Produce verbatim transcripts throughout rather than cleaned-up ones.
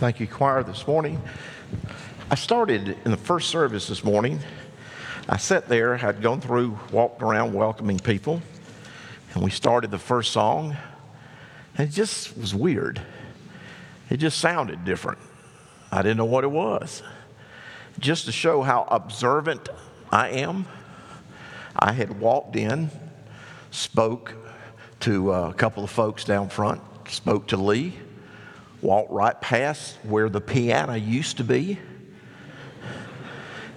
Thank you, choir, this morning. I started in the first service this morning. I sat there, had gone through, walked around welcoming people, and we started the first song, and it just was weird. It just sounded different. I didn't know what it was. Just to show how observant I am, I had walked in, spoke to a couple of folks down front, spoke to Lee, walked right past where the piano used to be,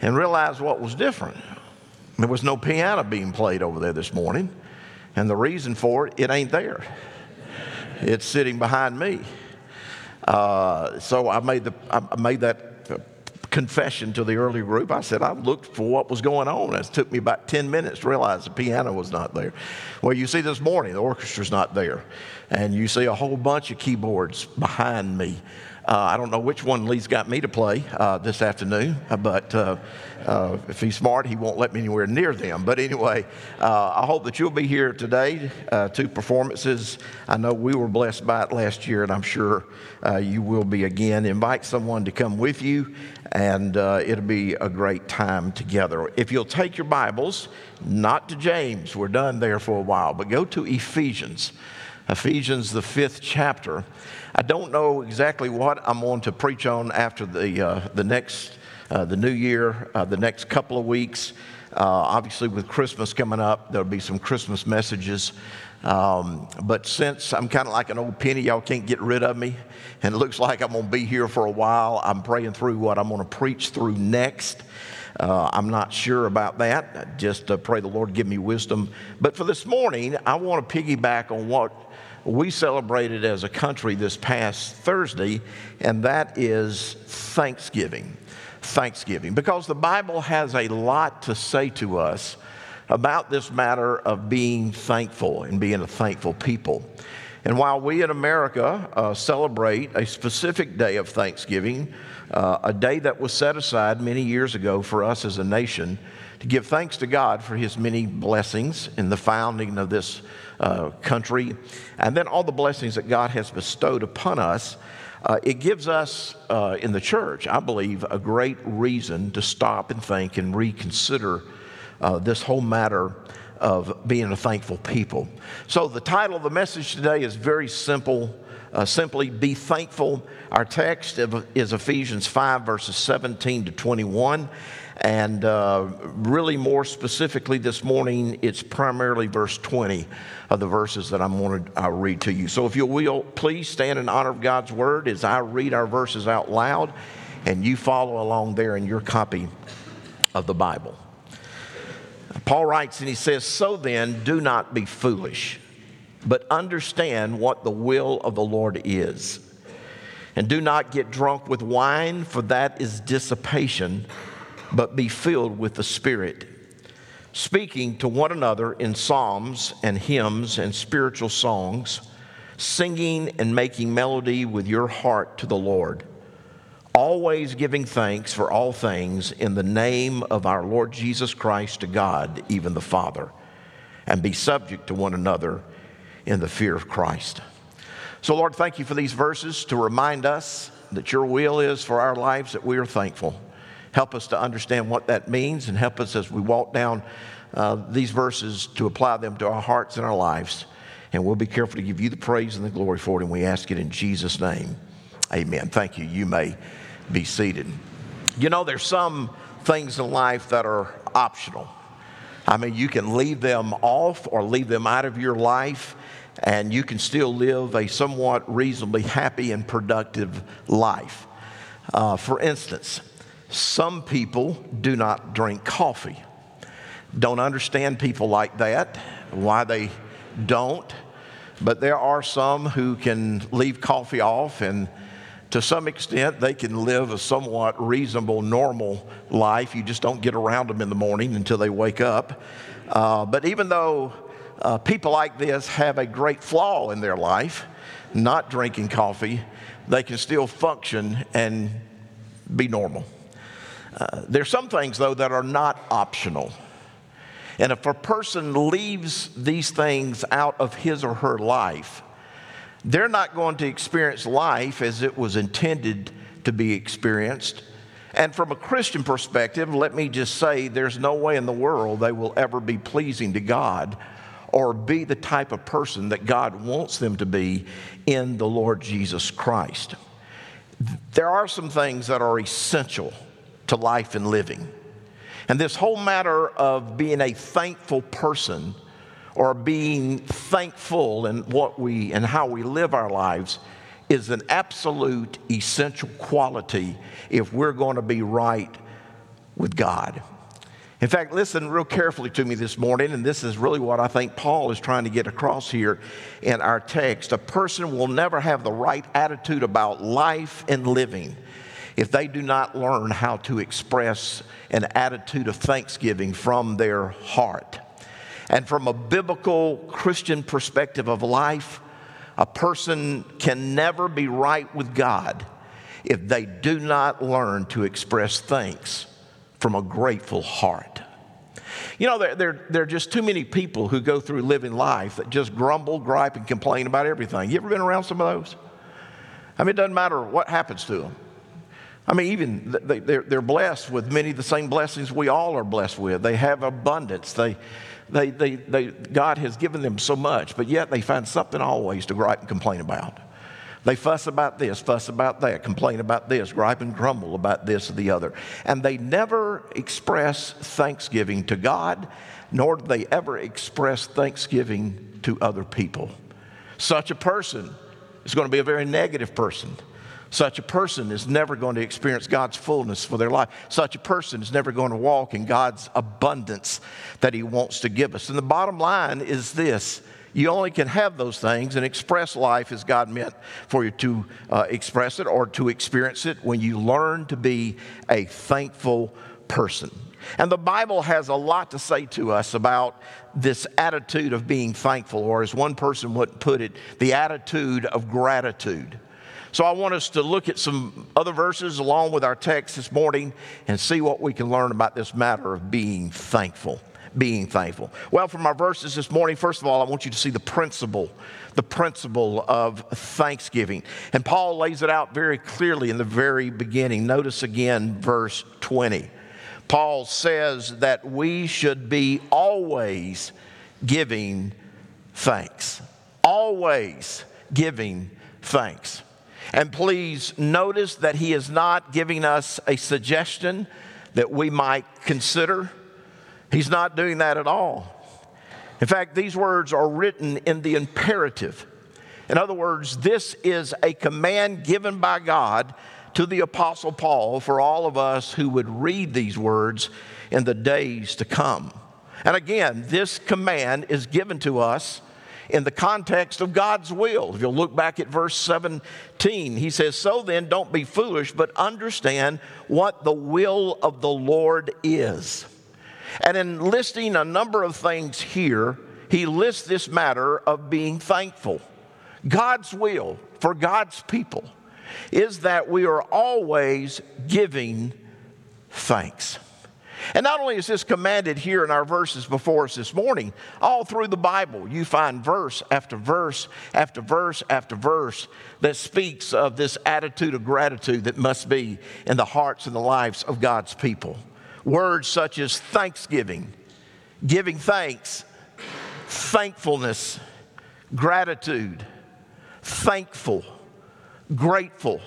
and realized what was different. There was no piano being played over there this morning, and the reason for it, it ain't there. It's sitting behind me. Uh, so I made the I made that confession to the early group. I said, I looked for what was going on. It took me about ten minutes to realize the piano was not there. Well, you see this morning, the orchestra's not there. And you see a whole bunch of keyboards behind me. Uh, I don't know which one Lee's got me to play uh, this afternoon, but uh, uh, if he's smart, he won't let me anywhere near them. But anyway, uh, I hope that you'll be here today. Uh, two performances. I know we were blessed by it last year, and I'm sure uh, you will be again. Invite someone to come with you, and uh, it'll be a great time together. If you'll take your Bibles, not to James, we're done there for a while, but go to Ephesians. Ephesians, the fifth chapter. I don't know exactly what I'm going to preach on after the uh, the next, uh, the new year, uh, the next couple of weeks. Uh, obviously, with Christmas coming up, there'll be some Christmas messages. Um, but since I'm kind of like an old penny, y'all can't get rid of me, and it looks like I'm going to be here for a while, I'm praying through what I'm going to preach through next. Uh, I'm not sure about that. Just uh, pray the Lord give me wisdom. But for this morning, I want to piggyback on what we celebrated as a country this past Thursday, and that is Thanksgiving. Thanksgiving. Because the Bible has a lot to say to us about this matter of being thankful and being a thankful people. And while we in America uh, celebrate a specific day of Thanksgiving, uh, a day that was set aside many years ago for us as a nation to give thanks to God for his many blessings in the founding of this uh, country, and then all the blessings that God has bestowed upon us, uh, it gives us uh, in the church, I believe, a great reason to stop and think and reconsider uh, this whole matter of being a thankful people. So the title of the message today is very simple, uh, simply be thankful. Our text is Ephesians five, verses seventeen to twenty-one, and uh, really more specifically this morning, it's primarily verse twenty of the verses that I'm going to read to you. So if you will, please stand in honor of God's word as I read our verses out loud, and you follow along there in your copy of the Bible. Paul writes and he says, "So then, do not be foolish, but understand what the will of the Lord is. And do not get drunk with wine, for that is dissipation, but be filled with the Spirit, speaking to one another in psalms and hymns and spiritual songs, singing and making melody with your heart to the Lord, always giving thanks for all things in the name of our Lord Jesus Christ to God, even the Father, and be subject to one another in the fear of Christ." So, Lord, thank you for these verses to remind us that your will is for our lives that we are thankful. Help us to understand what that means, and help us as we walk down uh, these verses to apply them to our hearts and our lives. And we'll be careful to give you the praise and the glory for it, and we ask it in Jesus' name. Amen. Thank you. You may be seated. You know, there's some things in life that are optional. I mean, you can leave them off or leave them out of your life, and you can still live a somewhat reasonably happy and productive life. Uh, for instance, some people do not drink coffee. Don't understand people like that, why they don't. But there are some who can leave coffee off, and to some extent, they can live a somewhat reasonable, normal life. You just don't get around them in the morning until they wake up. Uh, but even though uh, people like this have a great flaw in their life, not drinking coffee, they can still function and be normal. Uh, there's some things, though, that are not optional. And if a person leaves these things out of his or her life, They're not going to experience life as it was intended to be experienced. And from a Christian perspective, let me just say there's no way in the world they will ever be pleasing to God or be the type of person that God wants them to be in the Lord Jesus Christ. There are some things that are essential to life and living. And this whole matter of being a thankful person or being thankful in what we and how we live our lives is an absolute essential quality if we're going to be right with God. In fact, listen real carefully to me this morning, and this is really what I think Paul is trying to get across here in our text. A person will never have the right attitude about life and living if they do not learn how to express an attitude of thanksgiving from their heart. And from a biblical Christian perspective of life, a person can never be right with God if they do not learn to express thanks from a grateful heart. You know, there, there, there are just too many people who go through living life that just grumble, gripe, and complain about everything. You ever been around some of those? I mean, it doesn't matter what happens to them. I mean, even they, they're, they're blessed with many of the same blessings we all are blessed with. They have abundance. They, they, they, they, God has given them so much, but yet they find something always to gripe and complain about. They fuss about this, fuss about that, complain about this, gripe and grumble about this or the other. And they never express thanksgiving to God, nor do they ever express thanksgiving to other people. Such a person is going to be a very negative person. Such a person is never going to experience God's fullness for their life. Such a person is never going to walk in God's abundance that He wants to give us. And the bottom line is this: you only can have those things and express life as God meant for you to uh, express it or to experience it when you learn to be a thankful person. And the Bible has a lot to say to us about this attitude of being thankful, or as one person would put it, the attitude of gratitude. So I want us to look at some other verses along with our text this morning and see what we can learn about this matter of being thankful, being thankful. Well, from our verses this morning, first of all, I want you to see the principle, the principle of thanksgiving. And Paul lays it out very clearly in the very beginning. Notice again verse twenty. Paul says that we should be always giving thanks, always giving thanks. And please notice that he is not giving us a suggestion that we might consider. He's not doing that at all. In fact, these words are written in the imperative. In other words, this is a command given by God to the Apostle Paul for all of us who would read these words in the days to come. And again, this command is given to us in the context of God's will. If you'll look back at verse seventeen, he says, "So then, don't be foolish, but understand what the will of the Lord is." And in listing a number of things here, he lists this matter of being thankful. God's will for God's people is that we are always giving thanks. And not only is this commanded here in our verses before us this morning, all through the Bible you find verse after verse after verse after verse that speaks of this attitude of gratitude that must be in the hearts and the lives of God's people. Words such as thanksgiving, giving thanks, thankfulness, gratitude, thankful, grateful.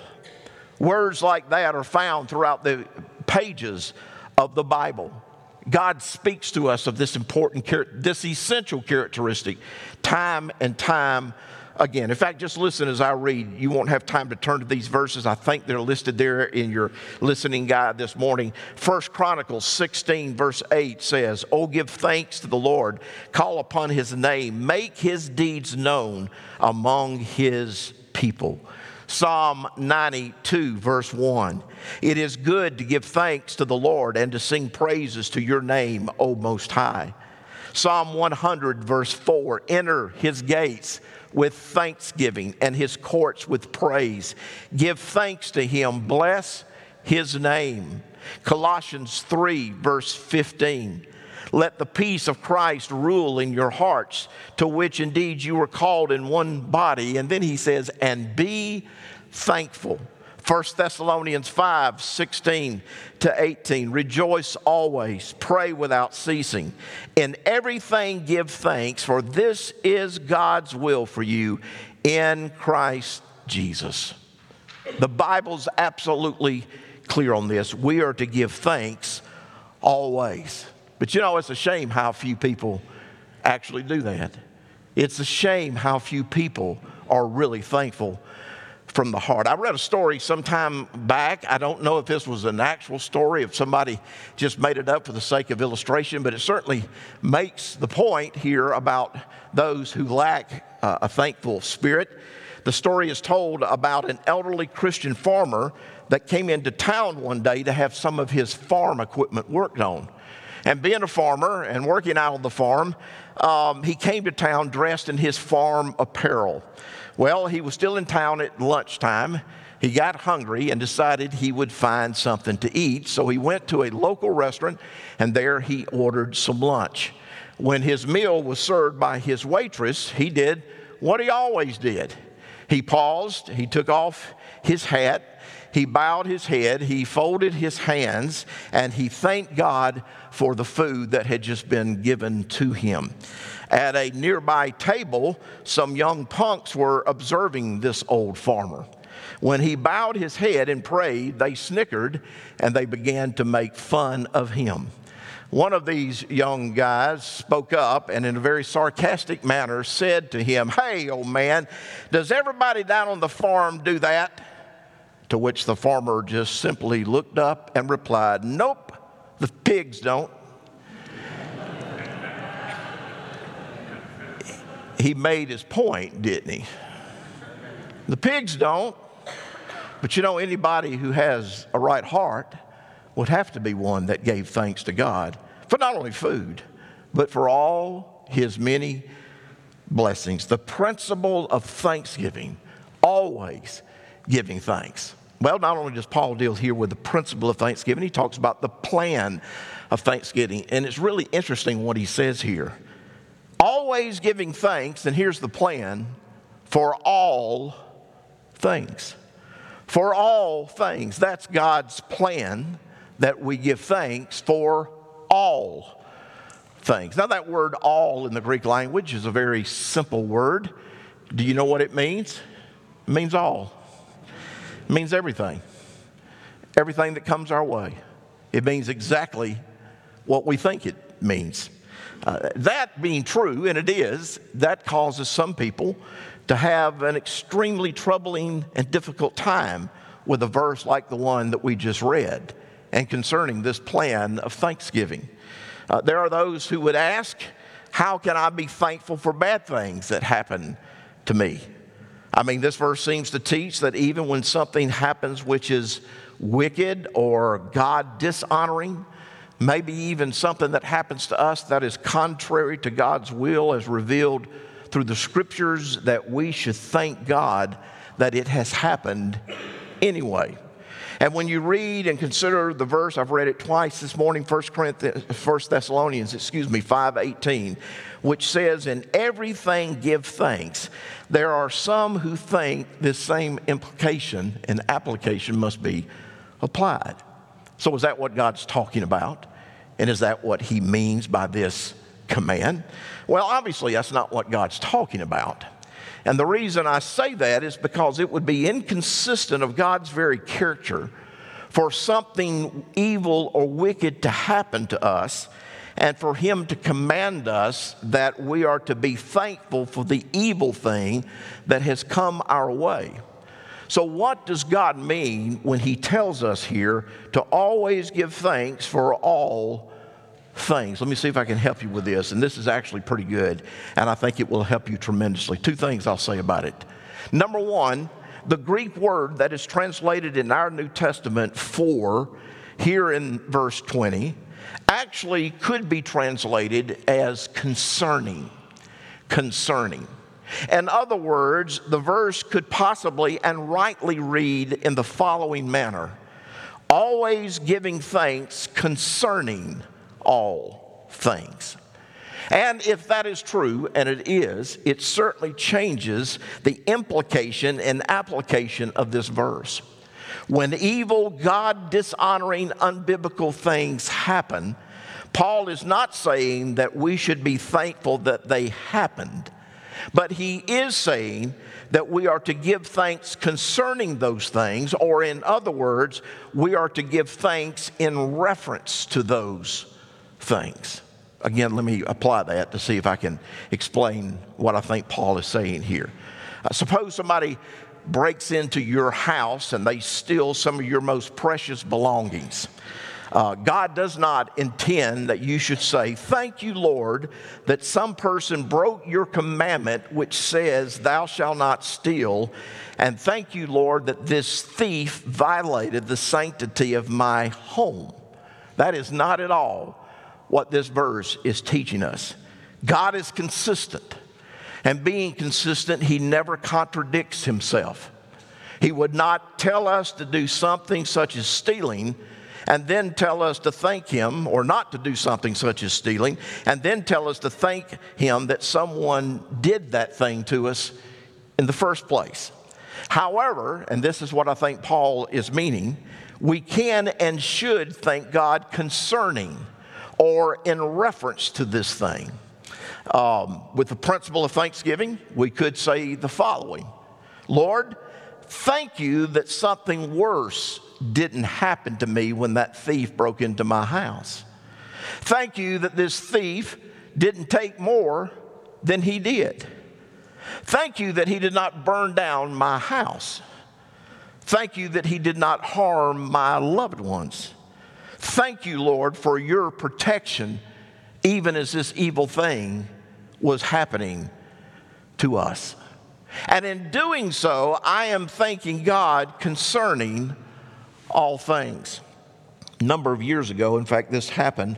Words like that are found throughout the pages of the Bible. God speaks to us of this important, this essential characteristic time and time again. In fact, just listen as I read. You won't have time to turn to these verses. I think they're listed there in your listening guide this morning. First Chronicles sixteen verse eight says, "Oh, give thanks to the Lord. Call upon His name. Make His deeds known among His people." Psalm ninety-two verse one, "It is good to give thanks to the Lord and to sing praises to your name, O Most High." Psalm one hundred verse four, "Enter His gates with thanksgiving and His courts with praise. Give thanks to Him. Bless His name." Colossians three verse fifteen, Let the peace of Christ rule in your hearts, to which indeed you were called in one body. And then he says, and be thankful. First Thessalonians five, sixteen to eighteen. Rejoice always, pray without ceasing. In everything give thanks, for this is God's will for you in Christ Jesus. The Bible's absolutely clear on this. We are to give thanks always. But you know, it's a shame how few people actually do that. It's a shame how few people are really thankful from the heart. I read a story sometime back. I don't know if this was an actual story, if somebody just made it up for the sake of illustration, but it certainly makes the point here about those who lack uh, a thankful spirit. The story is told about an elderly Christian farmer that came into town one day to have some of his farm equipment worked on. And being a farmer and working out on the farm, um, he came to town dressed in his farm apparel. Well, he was still in town at lunchtime. He got hungry and decided he would find something to eat. So he went to a local restaurant, and there he ordered some lunch. When his meal was served by his waitress, he did what he always did. He paused, he took off his hat, he bowed his head, he folded his hands, and he thanked God for the food that had just been given to him. At a nearby table, some young punks were observing this old farmer. When he bowed his head and prayed, they snickered and they began to make fun of him. One of these young guys spoke up and in a very sarcastic manner said to him, "Hey, old man, does everybody down on the farm do that?" To which the farmer just simply looked up and replied, "Nope, the pigs don't." He made his point, didn't he? The pigs don't. But you know, anybody who has a right heart would have to be one that gave thanks to God for not only food, but for all his many blessings. The principle of thanksgiving, always giving thanks. Well, not only does Paul deal here with the principle of thanksgiving, he talks about the plan of thanksgiving. And it's really interesting what he says here. Always giving thanks, and here's the plan, for all things. For all things. That's God's plan, that we give thanks for all things. Now, that word all in the Greek language is a very simple word. Do you know what it means? It means all. It means everything. Everything that comes our way. It means exactly what we think it means. Uh, that being true, and it is, that causes some people to have an extremely troubling and difficult time with a verse like the one that we just read and concerning this plan of thanksgiving. Uh, there are those who would ask, how can I be thankful for bad things that happen to me? I mean, this verse seems to teach that even when something happens which is wicked or God dishonoring, maybe even something that happens to us that is contrary to God's will as revealed through the scriptures, that we should thank God that it has happened anyway. And when you read and consider the verse, I've read it twice this morning, First Corinthians, First Thessalonians, excuse me, five eighteen, which says, in everything give thanks. There are some who think this same implication and application must be applied. So is that what God's talking about? And is that what he means by this command? Well, obviously, that's not what God's talking about. And the reason I say that is because it would be inconsistent of God's very character for something evil or wicked to happen to us and for him to command us that we are to be thankful for the evil thing that has come our way. So what does God mean when he tells us here to always give thanks for all things? Let me see if I can help you with this. And this is actually pretty good, and I think it will help you tremendously. Two things I'll say about it. Number one, the Greek word that is translated in our New Testament for here in verse twenty actually could be translated as concerning. Concerning. In other words, the verse could possibly and rightly read in the following manner. Always giving thanks concerning all things. And if that is true, and it is, it certainly changes the implication and application of this verse. When evil, God-dishonoring, unbiblical things happen, Paul is not saying that we should be thankful that they happened, but he is saying that we are to give thanks concerning those things, or in other words, we are to give thanks in reference to those things. Again, let me apply that to see if I can explain what I think Paul is saying here. Uh, suppose somebody breaks into your house and they steal some of your most precious belongings. Uh, God does not intend that you should say, "Thank you, Lord, that some person broke your commandment which says, 'Thou shalt not steal,' and thank you, Lord, that this thief violated the sanctity of my home." That is not at all what this verse is teaching us. God is consistent, and being consistent, he never contradicts himself. He would not tell us to do something such as stealing and then tell us to thank him, or not to do something such as stealing and then tell us to thank him that someone did that thing to us in the first place. However, and this is what I think Paul is meaning, we can and should thank God concerning or in reference to this thing. Um, with the principle of thanksgiving, we could say the following: "Lord, thank you that something worse didn't happen to me when that thief broke into my house. Thank you that this thief didn't take more than he did. Thank you that he did not burn down my house. Thank you that he did not harm my loved ones. Thank you, Lord, for your protection, even as this evil thing was happening to us." And in doing so, I am thanking God concerning all things. A number of years ago, in fact, this happened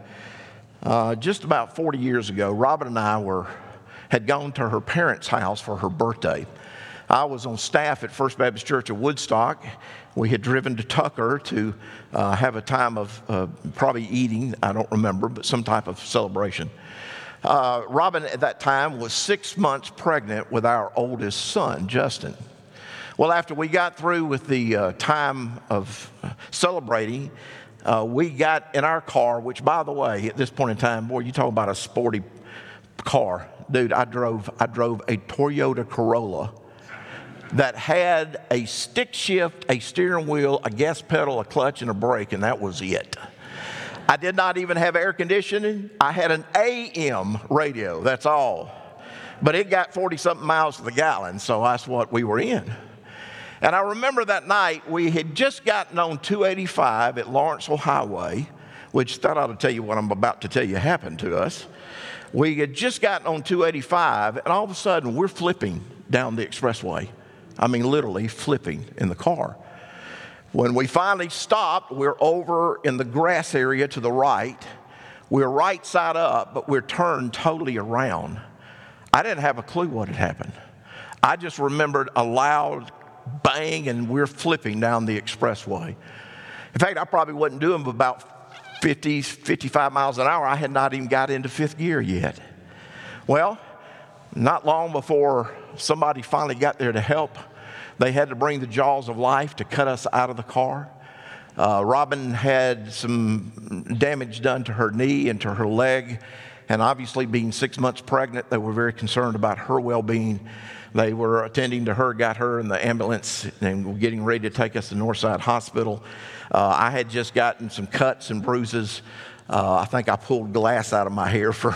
uh, just about forty years ago. Robin and I were had gone to her parents' house for her birthday. I was on staff at First Baptist Church of Woodstock. We had driven to Tucker to uh, have a time of uh, probably eating, I don't remember, but some type of celebration. Uh, Robin at that time was six months pregnant with our oldest son, Justin. Well, after we got through with the uh, time of celebrating, uh, we got in our car, which, by the way, at this point in time, boy, you talk about a sporty car. Dude, I drove, I drove a Toyota Corolla that had a stick shift, a steering wheel, a gas pedal, a clutch, and a brake, and that was it. I did not even have air conditioning. I had an A M radio, that's all. But it got forty-something miles to the gallon, so that's what we were in. And I remember that night, we had just gotten on two eighty-five at Lawrenceville Highway, which that ought to tell you what I'm about to tell you happened to us. We had just gotten on two eighty-five, and all of a sudden, we're flipping down the expressway. I mean, literally flipping in the car. When we finally stopped, we're over in the grass area to the right. We're right side up, but we're turned totally around. I didn't have a clue what had happened. I just remembered a loud bang, and we're flipping down the expressway. In fact, I probably wasn't doing about fifty, fifty-five miles an hour. I had not even got into fifth gear yet. Well, not long before somebody finally got there to help, they had to bring the jaws of life to cut us out of the car. Uh, Robin had some damage done to her knee and to her leg, and obviously being six months pregnant, they were very concerned about her well-being. They were attending to her, got her in the ambulance, and were getting ready to take us to Northside Hospital. Uh, I had just gotten some cuts and bruises. Uh, I think I pulled glass out of my hair for,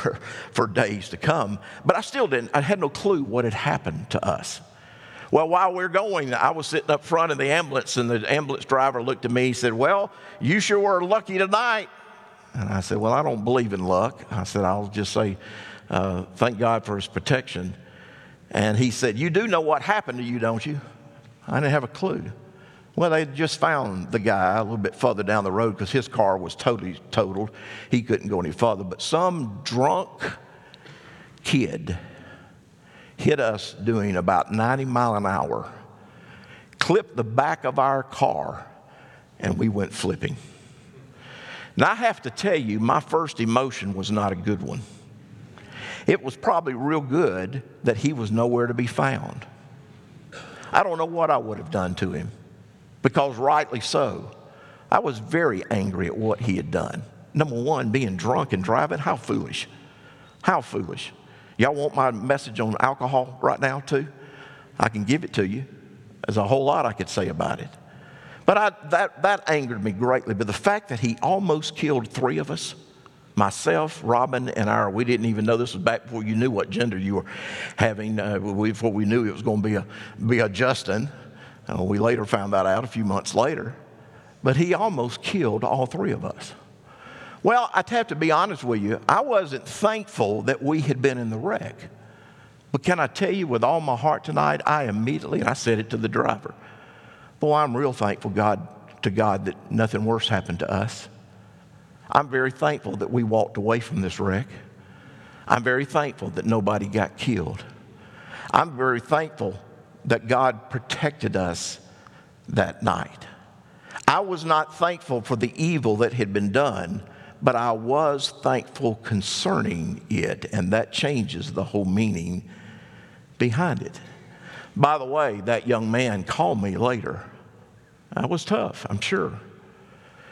for days to come. But I still didn't. I had no clue what had happened to us. Well, while we're going, I was sitting up front in the ambulance, and the ambulance driver looked at me and said, "Well, you sure were lucky tonight." And I said, "Well, I don't believe in luck." I said, "I'll just say, uh, thank God for his protection." And he said, "You do know what happened to you, don't you?" I didn't have a clue. Well, they just found the guy a little bit further down the road because his car was totally totaled. He couldn't go any further. But some drunk kid hit us doing about ninety miles an hour, clipped the back of our car, and we went flipping. And I have to tell you, my first emotion was not a good one. It was probably real good that he was nowhere to be found. I don't know what I would have done to him, because rightly so. I was very angry at what he had done. Number one, being drunk and driving, how foolish. How foolish. Y'all want my message on alcohol right now too? I can give it to you. There's a whole lot I could say about it. But I, that, that angered me greatly. But the fact that he almost killed three of us, myself, Robin, and our, we didn't even know, this was back before you knew what gender you were having, uh, before we knew it was going to be a, be a Justin. Uh, we later found that out a few months later. But he almost killed all three of us. Well, I'd have to be honest with you, I wasn't thankful that we had been in the wreck. But can I tell you with all my heart tonight, I immediately, and I said it to the driver, boy, I'm real thankful God to God that nothing worse happened to us. I'm very thankful that we walked away from this wreck. I'm very thankful that nobody got killed. I'm very thankful that God protected us that night. I was not thankful for the evil that had been done, but I was thankful concerning it, and that changes the whole meaning behind it. By the way, that young man called me later. I was tough, I'm sure.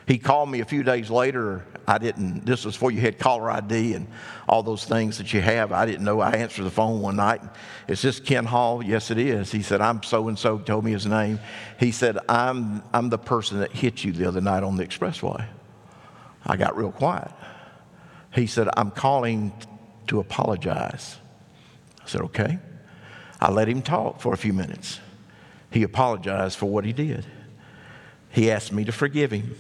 He called me a few days later. I didn't, this was before you had caller I D and all those things that you have. I didn't know. I answered the phone one night. Is this Ken Hall? Yes, it is. He said, I'm so-and-so, told me his name. He said, I'm, I'm the person that hit you the other night on the expressway. I got real quiet. He said, I'm calling to apologize. I said, okay. I let him talk for a few minutes. He apologized for what he did. He asked me to forgive him.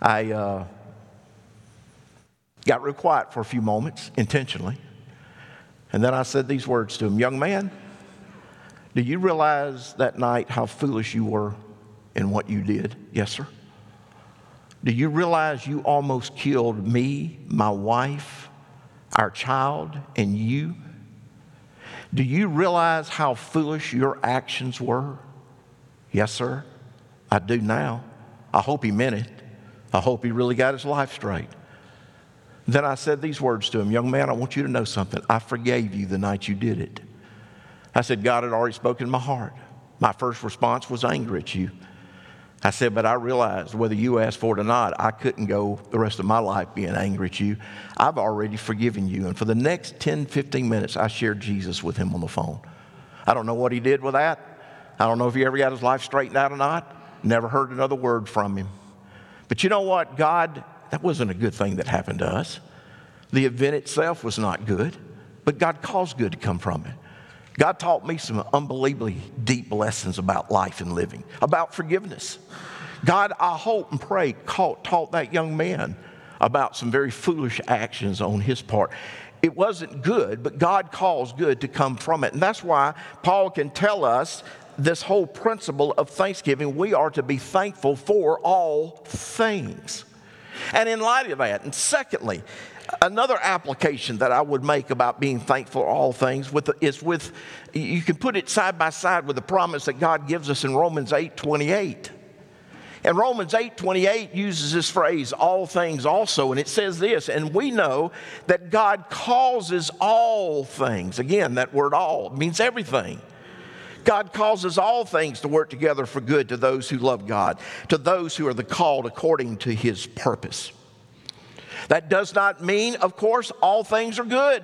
I uh, got real quiet for a few moments, intentionally. And then I said these words to him, young man, do you realize that night how foolish you were in what you did? Yes, sir. Do you realize you almost killed me, my wife, our child, and you? Do you realize how foolish your actions were? Yes, sir. I do now. I hope he meant it. I hope he really got his life straight. Then I said these words to him, young man, I want you to know something. I forgave you the night you did it. I said, God had already spoken in my heart. My first response was anger at you. I said, but I realized whether you asked for it or not, I couldn't go the rest of my life being angry at you. I've already forgiven you. And for the next ten, fifteen minutes, I shared Jesus with him on the phone. I don't know what he did with that. I don't know if he ever got his life straightened out or not. Never heard another word from him. But you know what, God, that wasn't a good thing that happened to us. The event itself was not good, but God caused good to come from it. God taught me some unbelievably deep lessons about life and living, about forgiveness. God, I hope and pray, taught that young man about some very foolish actions on his part. It wasn't good, but God caused good to come from it. And that's why Paul can tell us this whole principle of thanksgiving. We are to be thankful for all things. And in light of that, and secondly, another application that I would make about being thankful for all things with, is with, you can put it side by side with the promise that God gives us in Romans eight twenty-eight. And Romans eight twenty-eight uses this phrase, all things also, and it says this, and we know that God causes all things. Again, that word all means everything. God causes all things to work together for good to those who love God, to those who are the called according to his purpose. That does not mean, of course, all things are good.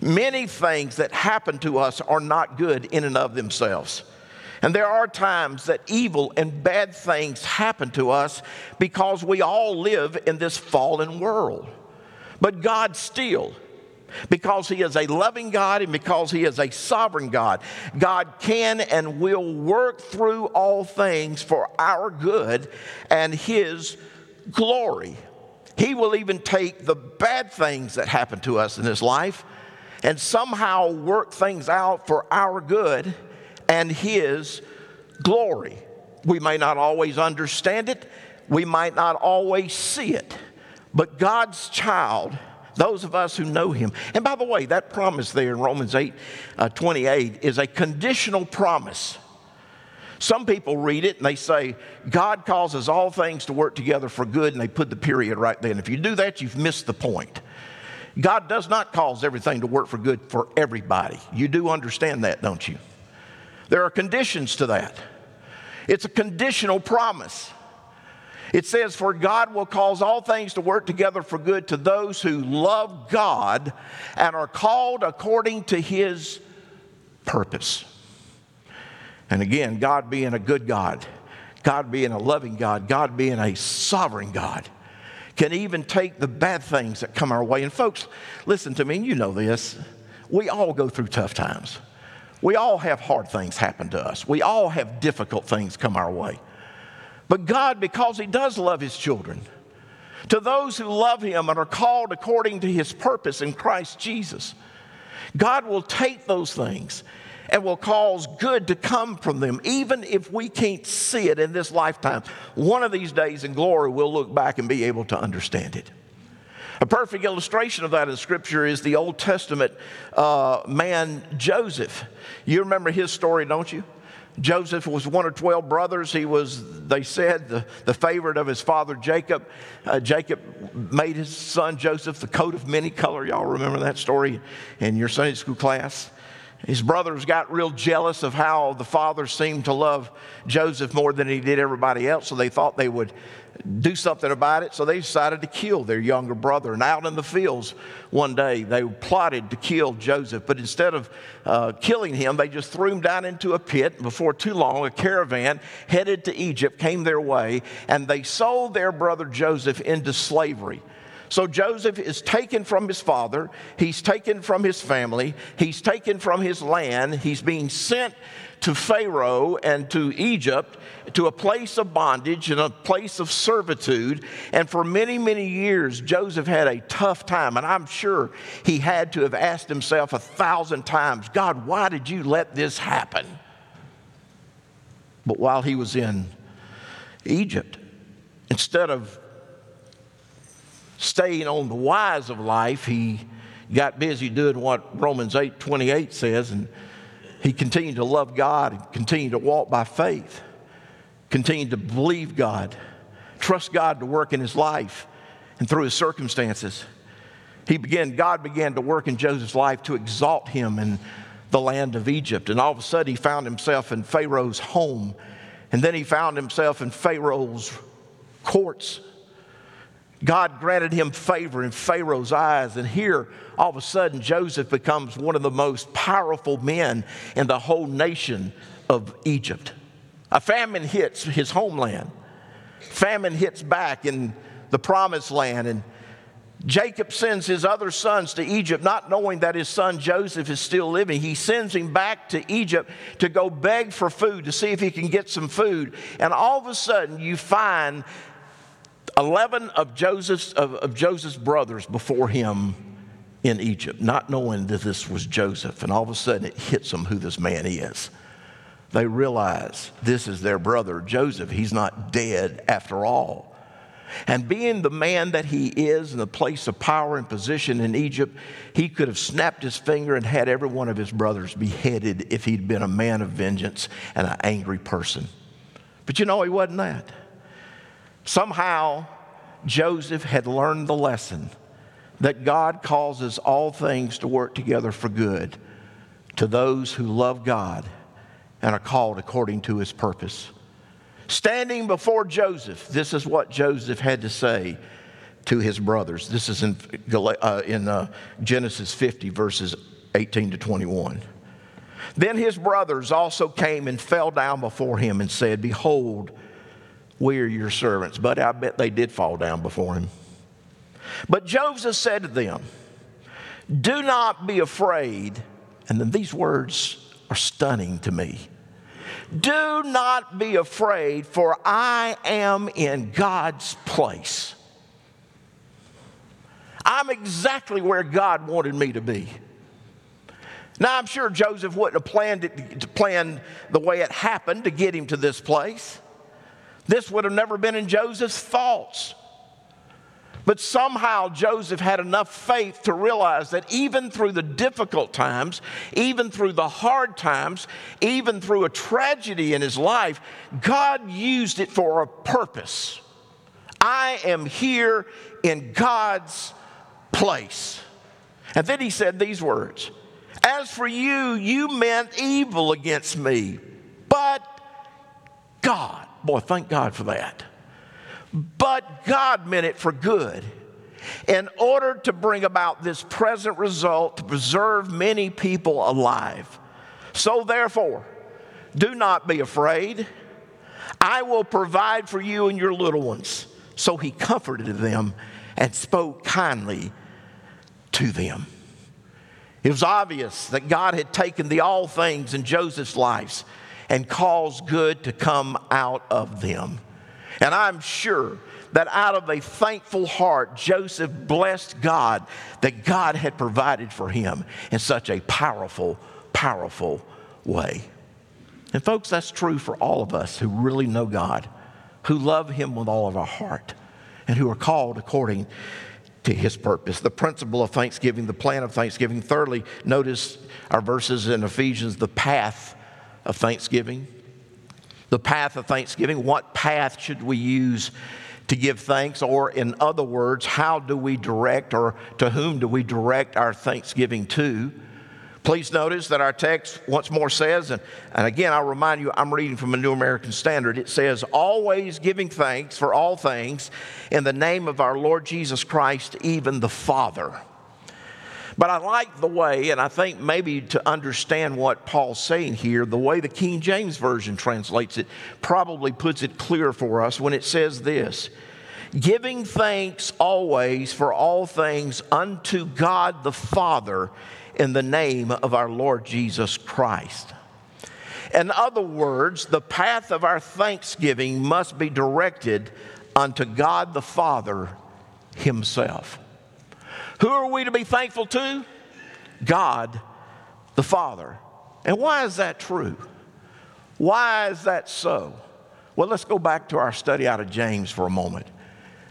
Many things that happen to us are not good in and of themselves. And there are times that evil and bad things happen to us because we all live in this fallen world. But God still, because he is a loving God and because he is a sovereign God, God can and will work through all things for our good and his glory. He will even take the bad things that happen to us in this life and somehow work things out for our good and his glory. We may not always understand it. We might not always see it. But God's child, those of us who know him. And by the way, that promise there in Romans eight twenty-eight is a conditional promise. Some people read it and they say, God causes all things to work together for good, and they put the period right there. And if you do that, you've missed the point. God does not cause everything to work for good for everybody. You do understand that, don't you? There are conditions to that. It's a conditional promise. It says, for God will cause all things to work together for good to those who love God and are called according to his purpose. And again, God being a good God, God being a loving God, God being a sovereign God, can even take the bad things that come our way. And folks, listen to me, and you know this. We all go through tough times. We all have hard things happen to us. We all have difficult things come our way. But God, because he does love his children, to those who love him and are called according to his purpose in Christ Jesus, God will take those things and will cause good to come from them, even if we can't see it in this lifetime. One of these days in glory, we'll look back and be able to understand it. A perfect illustration of that in Scripture is the Old Testament uh, man Joseph. You remember his story, don't you? Joseph was one of twelve brothers. He was, they said, the, the favorite of his father Jacob. Uh, Jacob made his son Joseph the coat of many color. Y'all remember that story in your Sunday school class? His brothers got real jealous of how the father seemed to love Joseph more than he did everybody else, so they thought they would do something about it, so they decided to kill their younger brother. And out in the fields one day, they plotted to kill Joseph, but instead of uh, killing him, they just threw him down into a pit. And before too long, a caravan headed to Egypt came their way, and they sold their brother Joseph into slavery. So Joseph is taken from his father, he's taken from his family, he's taken from his land, he's being sent to Pharaoh and to Egypt, to a place of bondage and a place of servitude. And for many, many years, Joseph had a tough time, and I'm sure he had to have asked himself a thousand times, God, why did you let this happen? But while he was in Egypt, instead of staying on the whys of life, he got busy doing what Romans eight twenty-eight says, and he continued to love God and continued to walk by faith, continued to believe God, trust God to work in his life and through his circumstances. He began, God began to work in Joseph's life to exalt him in the land of Egypt, and all of a sudden he found himself in Pharaoh's home, and then he found himself in Pharaoh's courts. God granted him favor in Pharaoh's eyes, and here, all of a sudden, Joseph becomes one of the most powerful men in the whole nation of Egypt. A famine hits his homeland. Famine hits back in the promised land, and Jacob sends his other sons to Egypt, not knowing that his son Joseph is still living. He sends him back to Egypt to go beg for food, to see if he can get some food, and all of a sudden, you find Eleven of Joseph's, of, of Joseph's brothers before him in Egypt, not knowing that this was Joseph. And all of a sudden it hits them who this man is. They realize this is their brother Joseph. He's not dead after all. And being the man that he is in the place of power and position in Egypt, he could have snapped his finger and had every one of his brothers beheaded if he'd been a man of vengeance and an angry person. But you know, he wasn't that. Somehow, Joseph had learned the lesson that God causes all things to work together for good to those who love God and are called according to his purpose. Standing before Joseph, this is what Joseph had to say to his brothers. This is in, uh, in uh, Genesis fifty, verses eighteen to twenty-one. Then his brothers also came and fell down before him and said, Behold, we are your servants. But I bet they did fall down before him. But Joseph said to them, Do not be afraid. And then these words are stunning to me. Do not be afraid, for I am in God's place. I'm exactly where God wanted me to be. Now, I'm sure Joseph wouldn't have planned it, to plan the way it happened to get him to this place. This would have never been in Joseph's thoughts. But somehow Joseph had enough faith to realize that even through the difficult times, even through the hard times, even through a tragedy in his life, God used it for a purpose. I am here in God's place. And then he said these words, "As for you, you meant evil against me, but God," boy, thank God for that, "but God meant it for good, in order to bring about this present result, to preserve many people alive. So therefore, do not be afraid. I will provide for you and your little ones." So he comforted them and spoke kindly to them. It was obvious that God had taken the all things in Joseph's lives and caused good to come out of them. And I'm sure that out of a thankful heart, Joseph blessed God that God had provided for him in such a powerful, powerful way. And folks, that's true for all of us who really know God, who love him with all of our heart, and who are called according to his purpose. The principle of thanksgiving, the plan of thanksgiving. Thirdly, notice our verses in Ephesians, the path of thanksgiving. The path of thanksgiving. What path should we use to give thanks? Or in other words, how do we direct, or to whom do we direct our thanksgiving to? Please notice that our text once more says, and, and again, I'll remind you, I'm reading from a New American Standard. It says, "Always giving thanks for all things in the name of our Lord Jesus Christ, even the Father." But I like the way, and I think maybe to understand what Paul's saying here, the way the King James Version translates it probably puts it clear for us when it says this, "Giving thanks always for all things unto God the Father in the name of our Lord Jesus Christ." In other words, the path of our thanksgiving must be directed unto God the Father himself. Who are we to be thankful to? God the Father. And why is that true? Why is that so? Well, let's go back to our study out of James for a moment.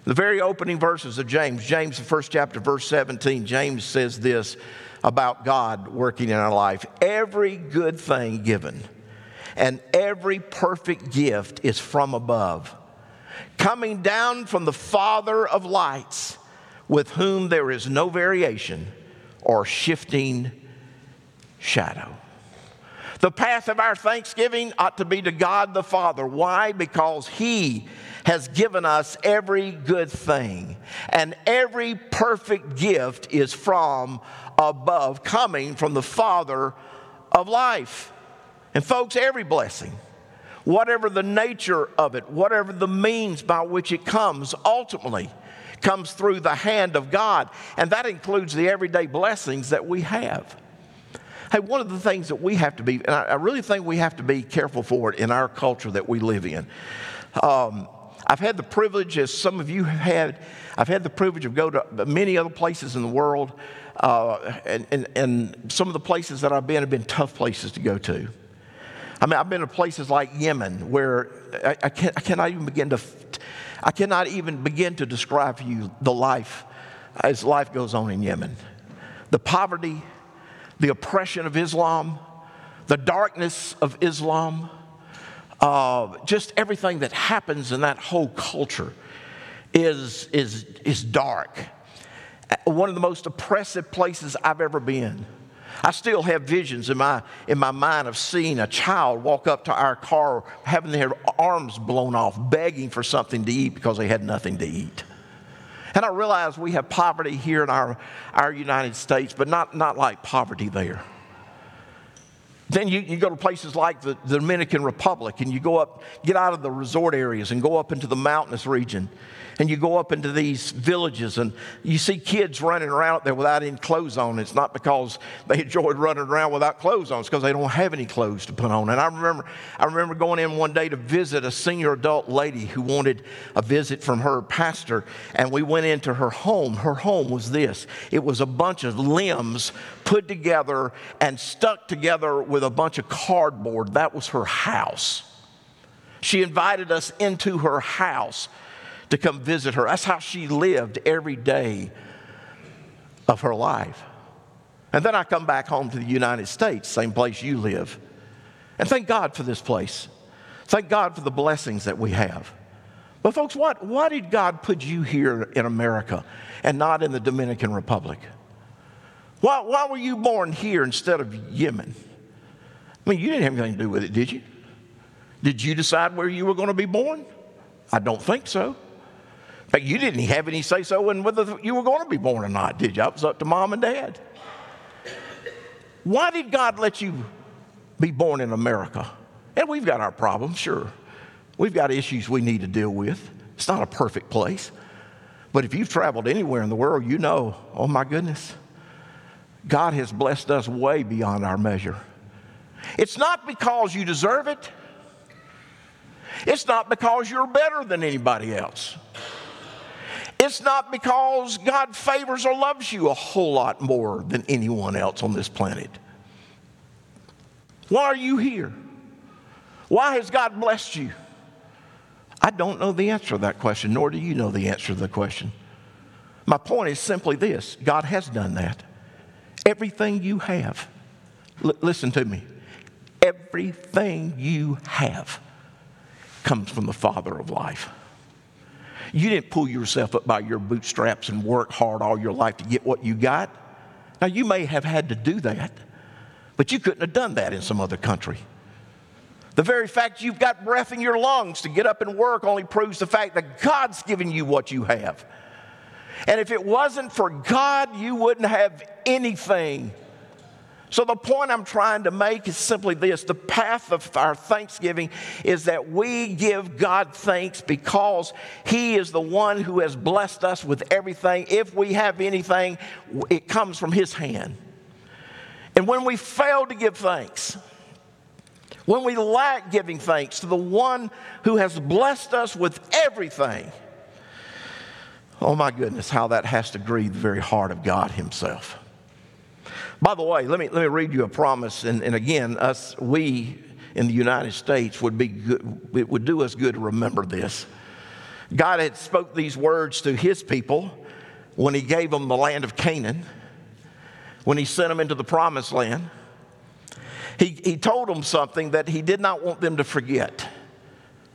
The very opening verses of James, James, the first chapter, verse seventeen, James says this about God working in our life. "Every good thing given and every perfect gift is from above, coming down from the Father of lights, with whom there is no variation or shifting shadow." The path of our thanksgiving ought to be to God the Father. Why? Because he has given us every good thing, and every perfect gift is from above, coming from the Father of life. And folks, every blessing, whatever the nature of it, whatever the means by which it comes, ultimately comes through the hand of God, and that includes the everyday blessings that we have. Hey, one of the things that we have to be, and I, I really think we have to be careful for it in our culture that we live in. Um, I've had the privilege, as some of you have had, I've had the privilege of go to many other places in the world, uh, and, and, and some of the places that I've been have been tough places to go to. I mean, I've been to places like Yemen where I, I, can't, I cannot even begin to... I cannot even begin to describe for you the life as life goes on in Yemen. The poverty, the oppression of Islam, the darkness of Islam, uh, just everything that happens in that whole culture is, is, is dark. One of the most oppressive places I've ever been. I still have visions in my in my mind of seeing a child walk up to our car, having their arms blown off, begging for something to eat because they had nothing to eat. And I realize we have poverty here in our, our United States, but not, not like poverty there. Then you, you go to places like the, the Dominican Republic, and you go up, get out of the resort areas and go up into the mountainous region. And you go up into these villages, and you see kids running around there without any clothes on. It's not because they enjoyed running around without clothes on. It's because they don't have any clothes to put on. And I remember I remember going in one day to visit a senior adult lady who wanted a visit from her pastor. And we went into her home. Her home was this. It was a bunch of limbs put together and stuck together with a bunch of cardboard. That was her house. She invited us into her house to come visit her. That's how she lived every day of her life. And then I come back home to the United States, same place you live. And thank God for this place. Thank God for the blessings that we have. But folks, what, why did God put you here in America and not in the Dominican Republic? Why, why were you born here instead of Yemen? I mean, you didn't have anything to do with it, did you? Did you decide where you were going to be born? I don't think so. In fact, you didn't have any say-so in whether you were going to be born or not, did you? It was up to mom and dad. Why did God let you be born in America? And we've got our problems, sure. We've got issues we need to deal with. It's not a perfect place. But if you've traveled anywhere in the world, you know, oh my goodness, God has blessed us way beyond our measure. It's not because you deserve it. It's not because you're better than anybody else. It's not because God favors or loves you a whole lot more than anyone else on this planet. Why are you here? Why has God blessed you? I don't know the answer to that question, nor do you know the answer to the question. My point is simply this. God has done that. Everything you have, l- listen to me, everything you have comes from the Father of life. You didn't pull yourself up by your bootstraps and work hard all your life to get what you got. Now, you may have had to do that, but you couldn't have done that in some other country. The very fact you've got breath in your lungs to get up and work only proves the fact that God's given you what you have. And if it wasn't for God, you wouldn't have anything. So the point I'm trying to make is simply this. The path of our thanksgiving is that we give God thanks because He is the one who has blessed us with everything. If we have anything, it comes from His hand. And when we fail to give thanks, when we lack giving thanks to the one who has blessed us with everything, oh my goodness, how that has to grieve the very heart of God Himself. By the way, let me let me read you a promise, and, and again, us we in the United States would be good, it would do us good to remember this. God had spoke these words to His people when He gave them the land of Canaan, when He sent them into the promised land. He, he told them something that He did not want them to forget.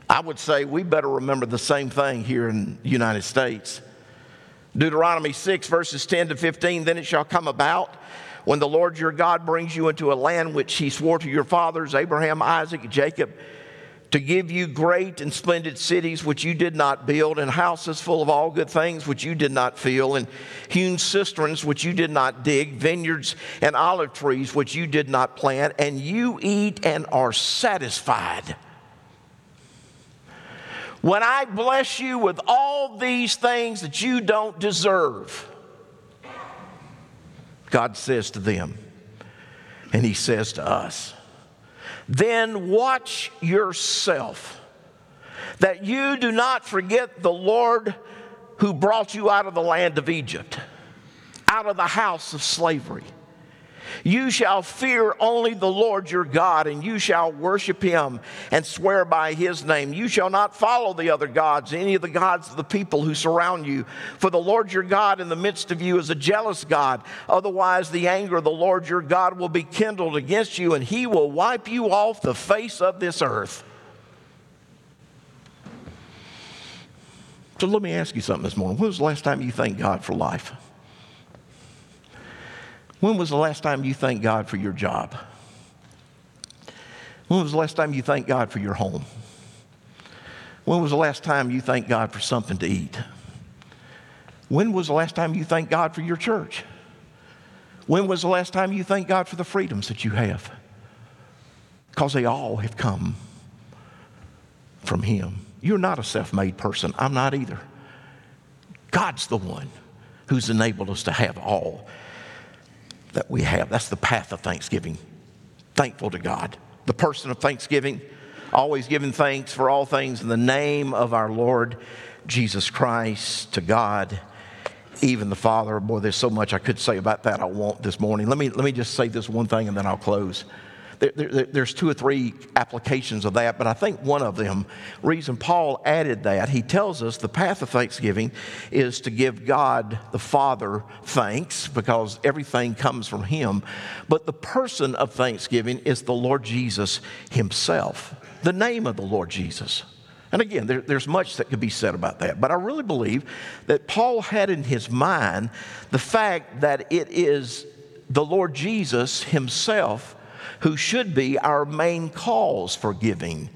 I would say we better remember the same thing here in the United States. Deuteronomy six, verses ten to fifteen, then it shall come about when the Lord your God brings you into a land which He swore to your fathers, Abraham, Isaac, and Jacob, to give you great and splendid cities which you did not build, and houses full of all good things which you did not fill, and hewn cisterns which you did not dig, vineyards and olive trees which you did not plant, and you eat and are satisfied. When I bless you with all these things that you don't deserve, God says to them, and He says to us, then watch yourself that you do not forget the Lord who brought you out of the land of Egypt, out of the house of slavery. You shall fear only the Lord your God, and you shall worship Him and swear by His name. You shall not follow the other gods, any of the gods of the people who surround you. For the Lord your God in the midst of you is a jealous God. Otherwise the anger of the Lord your God will be kindled against you, and He will wipe you off the face of this earth. So let me ask you something this morning. When was the last time you thanked God for life? When was the last time you thanked God for your job? When was the last time you thanked God for your home? When was the last time you thanked God for something to eat? When was the last time you thanked God for your church? When was the last time you thanked God for the freedoms that you have? Because they all have come from Him. You're not a self-made person. I'm not either. God's the one who's enabled us to have all that we have. That's the path of thanksgiving. Thankful to God. The person of thanksgiving, always giving thanks for all things in the name of our Lord Jesus Christ, to God, even the Father. Boy, there's so much I could say about that I won't this morning. Let me, let me just say this one thing and then I'll close. there, there, there's two or three applications of that, but I think one of them, reason Paul added that, he tells us the path of thanksgiving is to give God the Father thanks because everything comes from him. But the person of thanksgiving is the Lord Jesus himself, the name of the Lord Jesus. And again, there, there's much that could be said about that. But I really believe that Paul had in his mind the fact that it is the Lord Jesus himself who should be our main cause for giving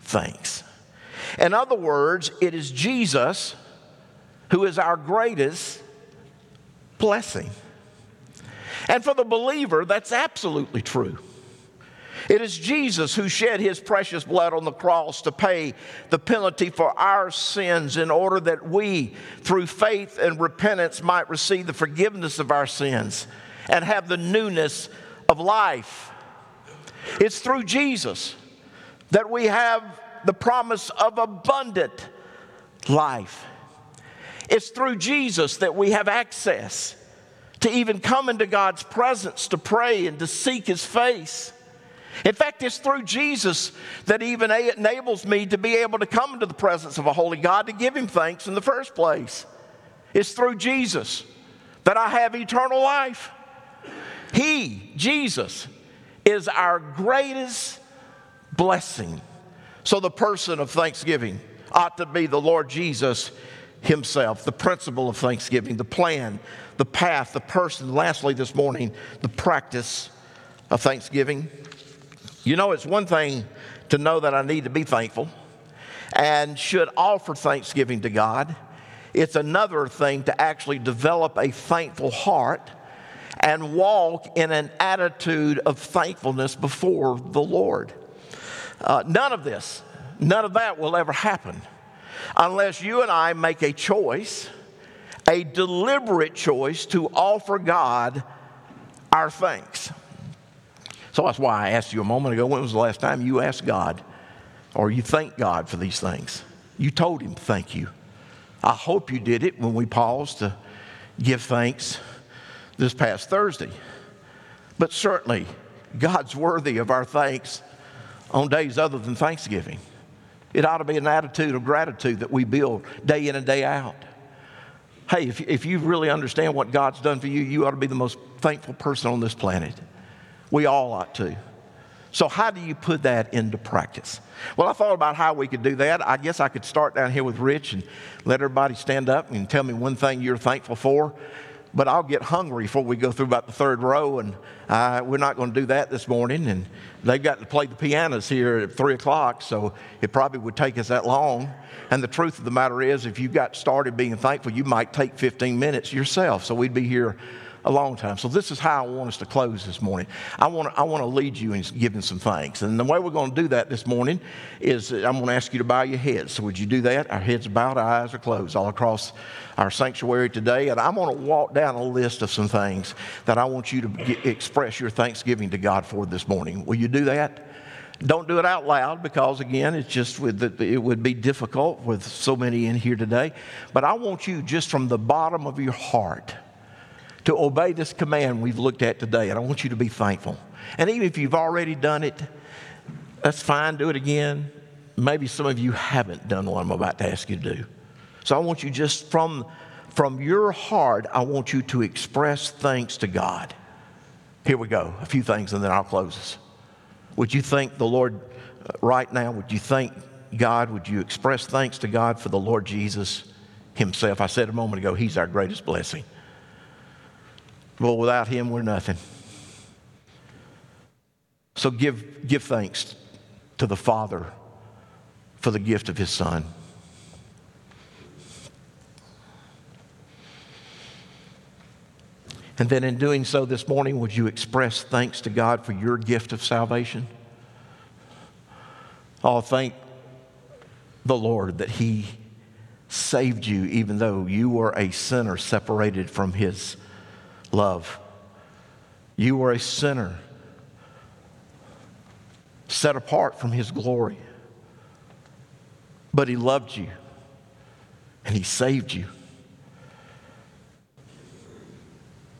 thanks. In other words, it is Jesus who is our greatest blessing. And for the believer, that's absolutely true. It is Jesus who shed his precious blood on the cross to pay the penalty for our sins in order that we, through faith and repentance, might receive the forgiveness of our sins and have the newness of life. It's through Jesus that we have the promise of abundant life. It's through Jesus that we have access to even come into God's presence to pray and to seek his face. In fact, it's through Jesus that even enables me to be able to come into the presence of a holy God to give him thanks in the first place. It's through Jesus that I have eternal life. He, Jesus, is our greatest blessing. So the person of thanksgiving ought to be the Lord Jesus himself, the principle of thanksgiving, the plan, the path, the person. Lastly, this morning, the practice of thanksgiving. You know, it's one thing to know that I need to be thankful and should offer thanksgiving to God. It's another thing to actually develop a thankful heart and walk in an attitude of thankfulness before the Lord. Uh, none of this, none of that will ever happen unless you and I make a choice, a deliberate choice to offer God our thanks. So that's why I asked you a moment ago, when was the last time you asked God or you thanked God for these things? You told him, thank you. I hope you did it when we paused to give thanks this past Thursday. But certainly, God's worthy of our thanks on days other than Thanksgiving. It ought to be an attitude of gratitude that we build day in and day out. Hey, if, if you really understand what God's done for you, you ought to be the most thankful person on this planet. We all ought to. So how do you put that into practice? Well, I thought about how we could do that. I guess I could start down here with Rich and let everybody stand up and tell me one thing you're thankful for. But I'll get hungry before we go through about the third row, and uh, we're not going to do that this morning. And they've got to play the pianos here at three o'clock, so it probably would take us that long. And the truth of the matter is, if you got started being thankful, you might take fifteen minutes yourself. So we'd be here a long time. So this is how I want us to close this morning. I want to, I want to lead you in giving some thanks. And the way we're going to do that this morning is I'm going to ask you to bow your heads. So would you do that? Our heads bowed, our eyes are closed all across our sanctuary today. And I'm going to walk down a list of some things that I want you to get, express your thanksgiving to God for this morning. Will you do that? Don't do it out loud because, again, it's just with the, it would be difficult with so many in here today. But I want you just from the bottom of your heart to obey this command we've looked at today, and I want you to be thankful. And even if you've already done it, that's fine, do it again. Maybe some of you haven't done what I'm about to ask you to do. So I want you just from, from your heart, I want you to express thanks to God. Here we go, a few things, and then I'll close this. Would you thank the Lord right now? Would you thank God? Would you express thanks to God for the Lord Jesus himself? I said a moment ago, he's our greatest blessing. Well, without him, we're nothing. So give give thanks to the Father for the gift of his Son. And then in doing so this morning, would you express thanks to God for your gift of salvation? Oh, thank the Lord that he saved you even though you were a sinner separated from his love. You were a sinner set apart from his glory, but he loved you and he saved you.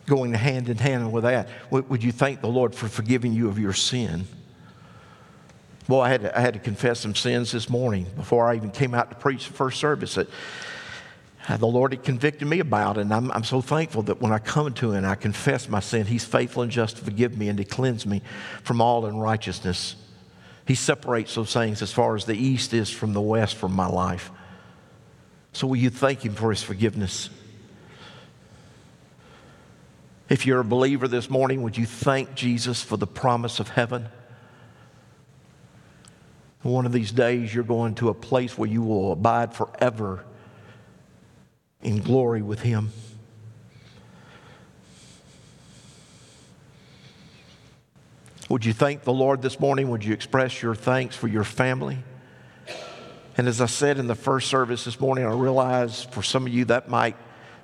Going hand in hand with that, would you thank the Lord for forgiving you of your sin? Boy, I had to, I had to confess some sins this morning before I even came out to preach the first service that the Lord had convicted me about. And I'm, I'm so thankful that when I come to Him and I confess my sin, He's faithful and just to forgive me and to cleanse me from all unrighteousness. He separates those things as far as the east is from the west from my life. So will you thank Him for His forgiveness? If you're a believer this morning, would you thank Jesus for the promise of heaven? One of these days, you're going to a place where you will abide forever in glory with Him. Would you thank the Lord this morning? Would you express your thanks for your family? And as I said in the first service this morning, I realize for some of you that might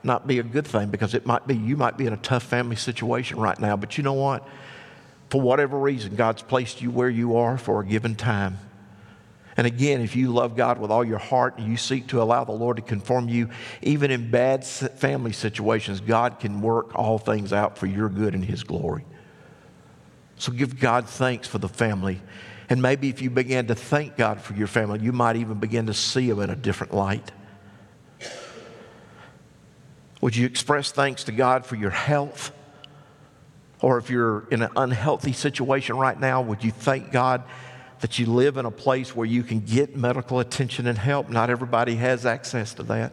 not be a good thing, because it might be, you might be in a tough family situation right now. But you know what? For whatever reason, God's placed you where you are for a given time. And again, if you love God with all your heart and you seek to allow the Lord to conform you, even in bad family situations, God can work all things out for your good and His glory. So give God thanks for the family. And maybe if you began to thank God for your family, you might even begin to see Him in a different light. Would you express thanks to God for your health? Or if you're in an unhealthy situation right now, would you thank God that you live in a place where you can get medical attention and help? Not everybody has access to that.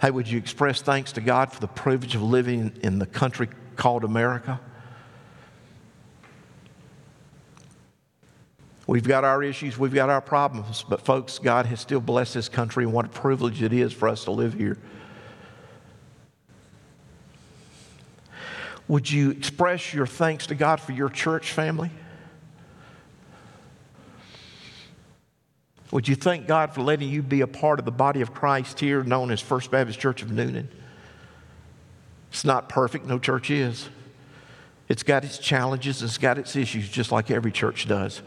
Hey, would you express thanks to God for the privilege of living in the country called America? We've got our issues, we've got our problems, but folks, God has still blessed this country, and what a privilege it is for us to live here. Would you express your thanks to God for your church family? Would you thank God for letting you be a part of the body of Christ here known as First Baptist Church of Noonan? It's not perfect, no church is. It's got its challenges, it's got its issues, just like every church does.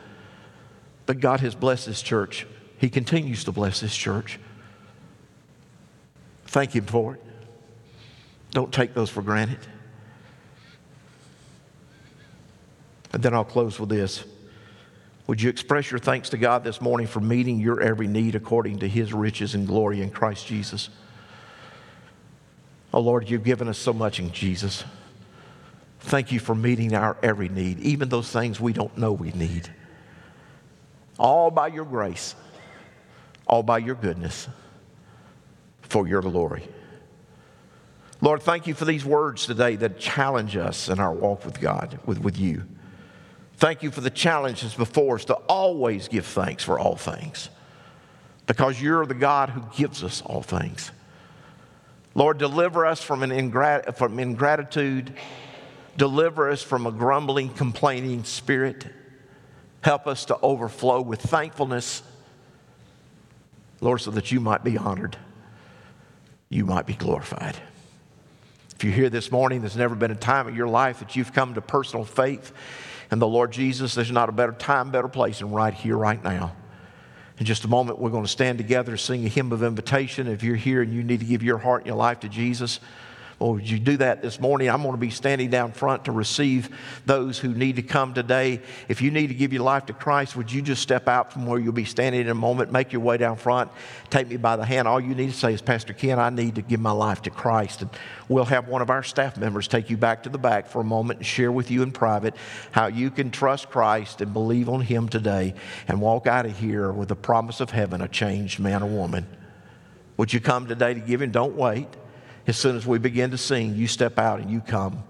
But God has blessed this church. He continues to bless this church. Thank Him for it. Don't take those for granted. And then I'll close with this. Would you express your thanks to God this morning for meeting your every need according to His riches and glory in Christ Jesus? Oh Lord, You've given us so much in Jesus. Thank You for meeting our every need, even those things we don't know we need. All by Your grace, all by Your goodness, for Your glory. Lord, thank You for these words today that challenge us in our walk with God, with, with You. Thank You for the challenges before us to always give thanks for all things, because You're the God who gives us all things. Lord, deliver us from, an ingrat- from ingratitude. Deliver us from a grumbling, complaining spirit. Help us to overflow with thankfulness, Lord, so that You might be honored. You might be glorified. If you're here this morning, there's never been a time in your life that you've come to personal faith in the Lord Jesus. There's not a better time, better place than right here, right now. In just a moment, we're going to stand together, sing a hymn of invitation. If you're here and you need to give your heart and your life to Jesus, well, would you do that this morning? I'm going to be standing down front to receive those who need to come today. If you need to give your life to Christ, would you just step out from where you'll be standing in a moment, make your way down front, take me by the hand. All you need to say is, Pastor Ken, I need to give my life to Christ. And we'll have one of our staff members take you back to the back for a moment and share with you in private how you can trust Christ and believe on Him today and walk out of here with the promise of heaven, a changed man or woman. Would you come today to give Him? Don't wait. As soon as we begin to sing, you step out and you come.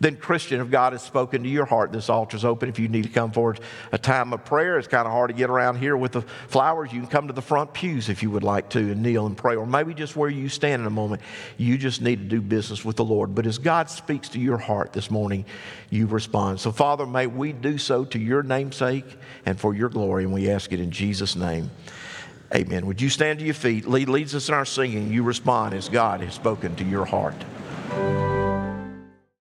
Then, Christian, if God has spoken to your heart, this altar's open. If you need to come forward, a time of prayer. It's kind of hard to get around here with the flowers. You can come to the front pews if you would like to and kneel and pray. Or maybe just where you stand in a moment, you just need to do business with the Lord. But as God speaks to your heart this morning, you respond. So, Father, may we do so to Your namesake and for Your glory. And we ask it in Jesus' name. Amen. Would you stand to your feet? Lee leads us in our singing. You respond as God has spoken to your heart.